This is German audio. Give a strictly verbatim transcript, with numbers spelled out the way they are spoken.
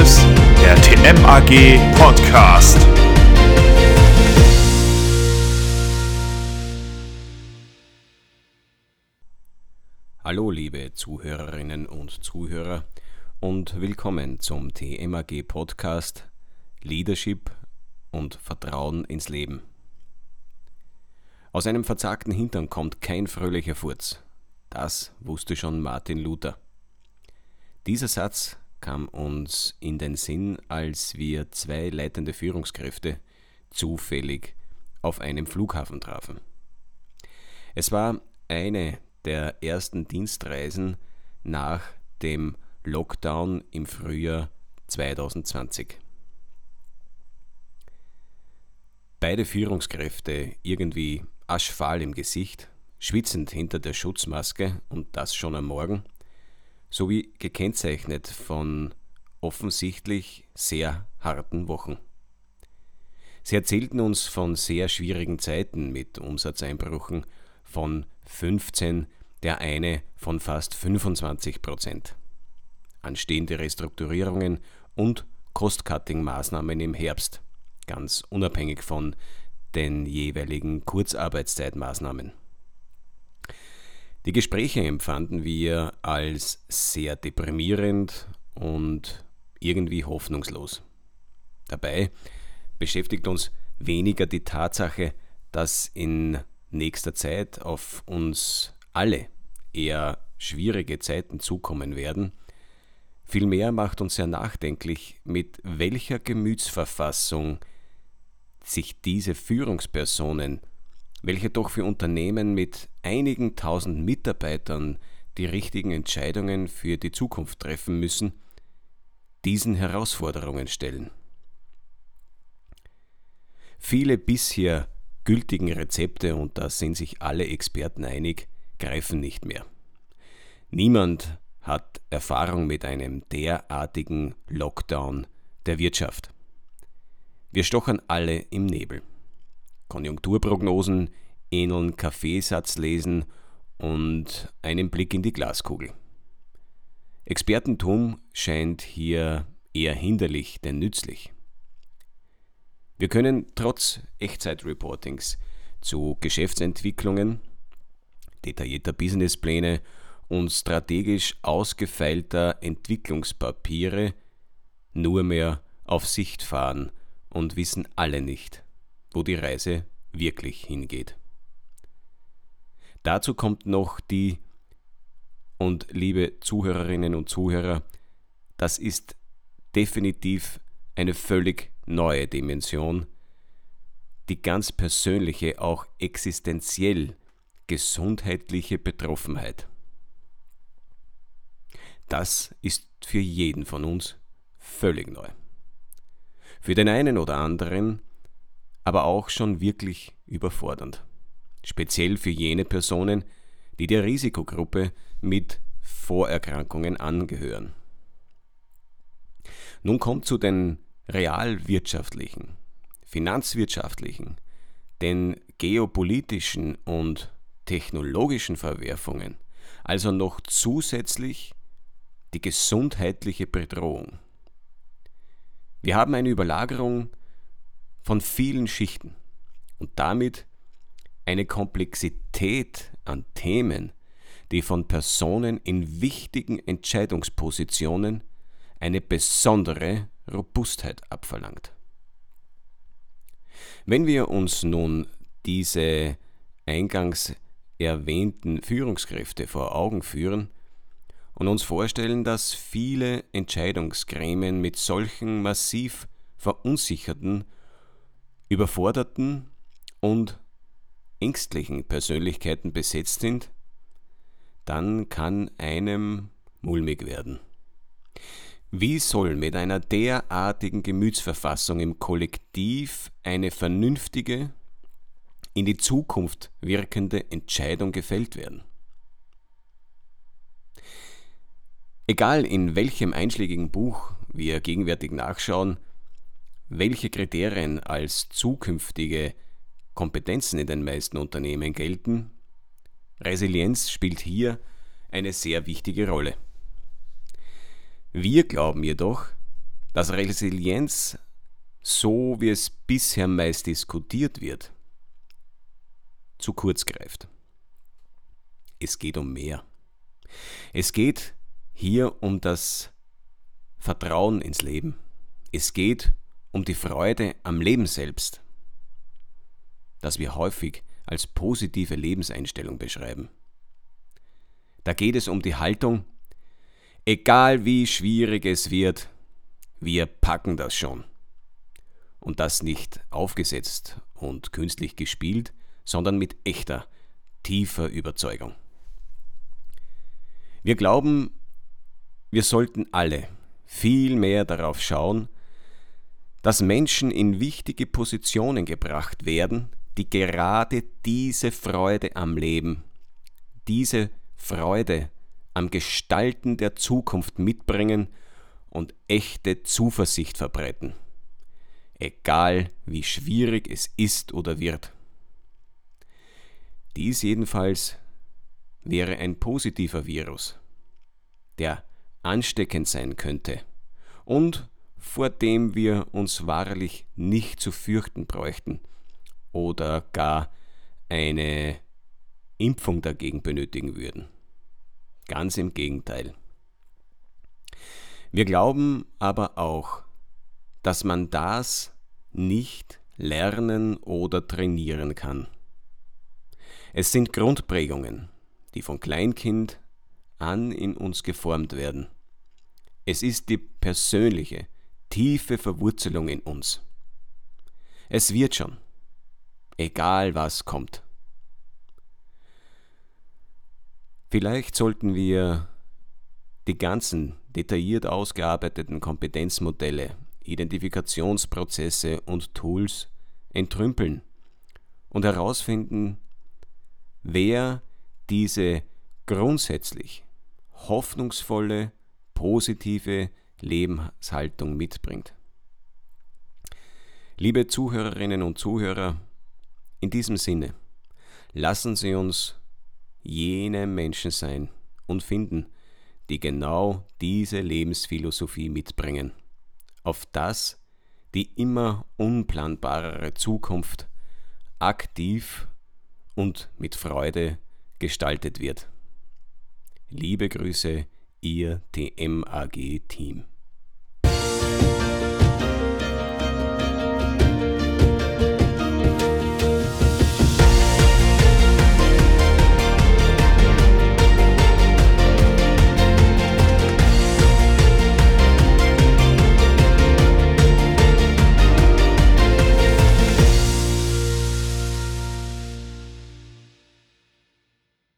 ist der T M A G Podcast. Hallo liebe Zuhörerinnen und Zuhörer und willkommen zum T M A G Podcast Leadership und Vertrauen ins Leben. Aus einem verzagten Hintern kommt kein fröhlicher Furz. Das wusste schon Martin Luther. Dieser Satz kam uns in den Sinn, als wir zwei leitende Führungskräfte zufällig auf einem Flughafen trafen. Es war eine der ersten Dienstreisen nach dem Lockdown im Frühjahr zwanzig zwanzig. Beide Führungskräfte irgendwie aschfahl im Gesicht, schwitzend hinter der Schutzmaske und das schon am Morgen, sowie gekennzeichnet von offensichtlich sehr harten Wochen. Sie erzählten uns von sehr schwierigen Zeiten mit Umsatzeinbrüchen von fünfzehn, der eine von fast fünfundzwanzig Prozent, anstehende Restrukturierungen und Cost-Cutting-Maßnahmen im Herbst, ganz unabhängig von den jeweiligen Kurzarbeitszeitmaßnahmen. Die Gespräche empfanden wir als sehr deprimierend und irgendwie hoffnungslos. Dabei beschäftigt uns weniger die Tatsache, dass in nächster Zeit auf uns alle eher schwierige Zeiten zukommen werden. Vielmehr macht uns sehr nachdenklich, mit welcher Gemütsverfassung sich diese Führungspersonen, welche doch für Unternehmen mit einigen tausend Mitarbeitern die richtigen Entscheidungen für die Zukunft treffen müssen, diesen Herausforderungen stellen. Viele bisher gültigen Rezepte, und da sind sich alle Experten einig, greifen nicht mehr. Niemand hat Erfahrung mit einem derartigen Lockdown der Wirtschaft. Wir stochern alle im Nebel. Konjunkturprognosen ähneln Kaffeesatzlesen und einem Blick in die Glaskugel. Expertentum scheint hier eher hinderlich denn nützlich. Wir können trotz Echtzeit-Reportings zu Geschäftsentwicklungen, detaillierter Businesspläne und strategisch ausgefeilter Entwicklungspapiere nur mehr auf Sicht fahren und wissen alle nicht, wo die Reise wirklich hingeht. Dazu kommt noch die, und liebe Zuhörerinnen und Zuhörer, das ist definitiv eine völlig neue Dimension, die ganz persönliche, auch existenziell gesundheitliche Betroffenheit. Das ist für jeden von uns völlig neu. Für den einen oder anderen aber auch schon wirklich überfordernd. Speziell für jene Personen, die der Risikogruppe mit Vorerkrankungen angehören. Nun kommt zu den realwirtschaftlichen, finanzwirtschaftlichen, den geopolitischen und technologischen Verwerfungen, also noch zusätzlich die gesundheitliche Bedrohung. Wir haben eine Überlagerung von vielen Schichten und damit eine Komplexität an Themen, die von Personen in wichtigen Entscheidungspositionen eine besondere Robustheit abverlangt. Wenn wir uns nun diese eingangs erwähnten Führungskräfte vor Augen führen und uns vorstellen, dass viele Entscheidungsgremien mit solchen massiv verunsicherten, überforderten und ängstlichen Persönlichkeiten besetzt sind, dann kann einem mulmig werden. Wie soll mit einer derartigen Gemütsverfassung im Kollektiv eine vernünftige, in die Zukunft wirkende Entscheidung gefällt werden? Egal in welchem einschlägigen Buch wir gegenwärtig nachschauen, welche Kriterien als zukünftige Kompetenzen in den meisten Unternehmen gelten, Resilienz spielt hier eine sehr wichtige Rolle. Wir glauben jedoch, dass Resilienz, so wie es bisher meist diskutiert wird, zu kurz greift. Es geht um mehr. Es geht hier um das Vertrauen ins Leben. Es geht um die Freude am Leben selbst, das wir häufig als positive Lebenseinstellung beschreiben. Da geht es um die Haltung, egal wie schwierig es wird, wir packen das schon. Und das nicht aufgesetzt und künstlich gespielt, sondern mit echter, tiefer Überzeugung. Wir glauben, wir sollten alle viel mehr darauf schauen, dass Menschen in wichtige Positionen gebracht werden, die gerade diese Freude am Leben, diese Freude am Gestalten der Zukunft mitbringen und echte Zuversicht verbreiten, egal wie schwierig es ist oder wird. Dies jedenfalls wäre ein positiver Virus, der ansteckend sein könnte und vor dem wir uns wahrlich nicht zu fürchten bräuchten oder gar eine Impfung dagegen benötigen würden. Ganz im Gegenteil. Wir glauben aber auch, dass man das nicht lernen oder trainieren kann. Es sind Grundprägungen, die von Kleinkind an in uns geformt werden. Es ist die persönliche, tiefe Verwurzelung in uns. Es wird schon, egal was kommt. Vielleicht sollten wir die ganzen detailliert ausgearbeiteten Kompetenzmodelle, Identifikationsprozesse und Tools entrümpeln und herausfinden, wer diese grundsätzlich hoffnungsvolle, positive Lebenshaltung mitbringt. Liebe Zuhörerinnen und Zuhörer, in diesem Sinne, lassen Sie uns jene Menschen sein und finden, die genau diese Lebensphilosophie mitbringen, auf das die immer unplanbarere Zukunft aktiv und mit Freude gestaltet wird. Liebe Grüße, Ihr T M A G-Team.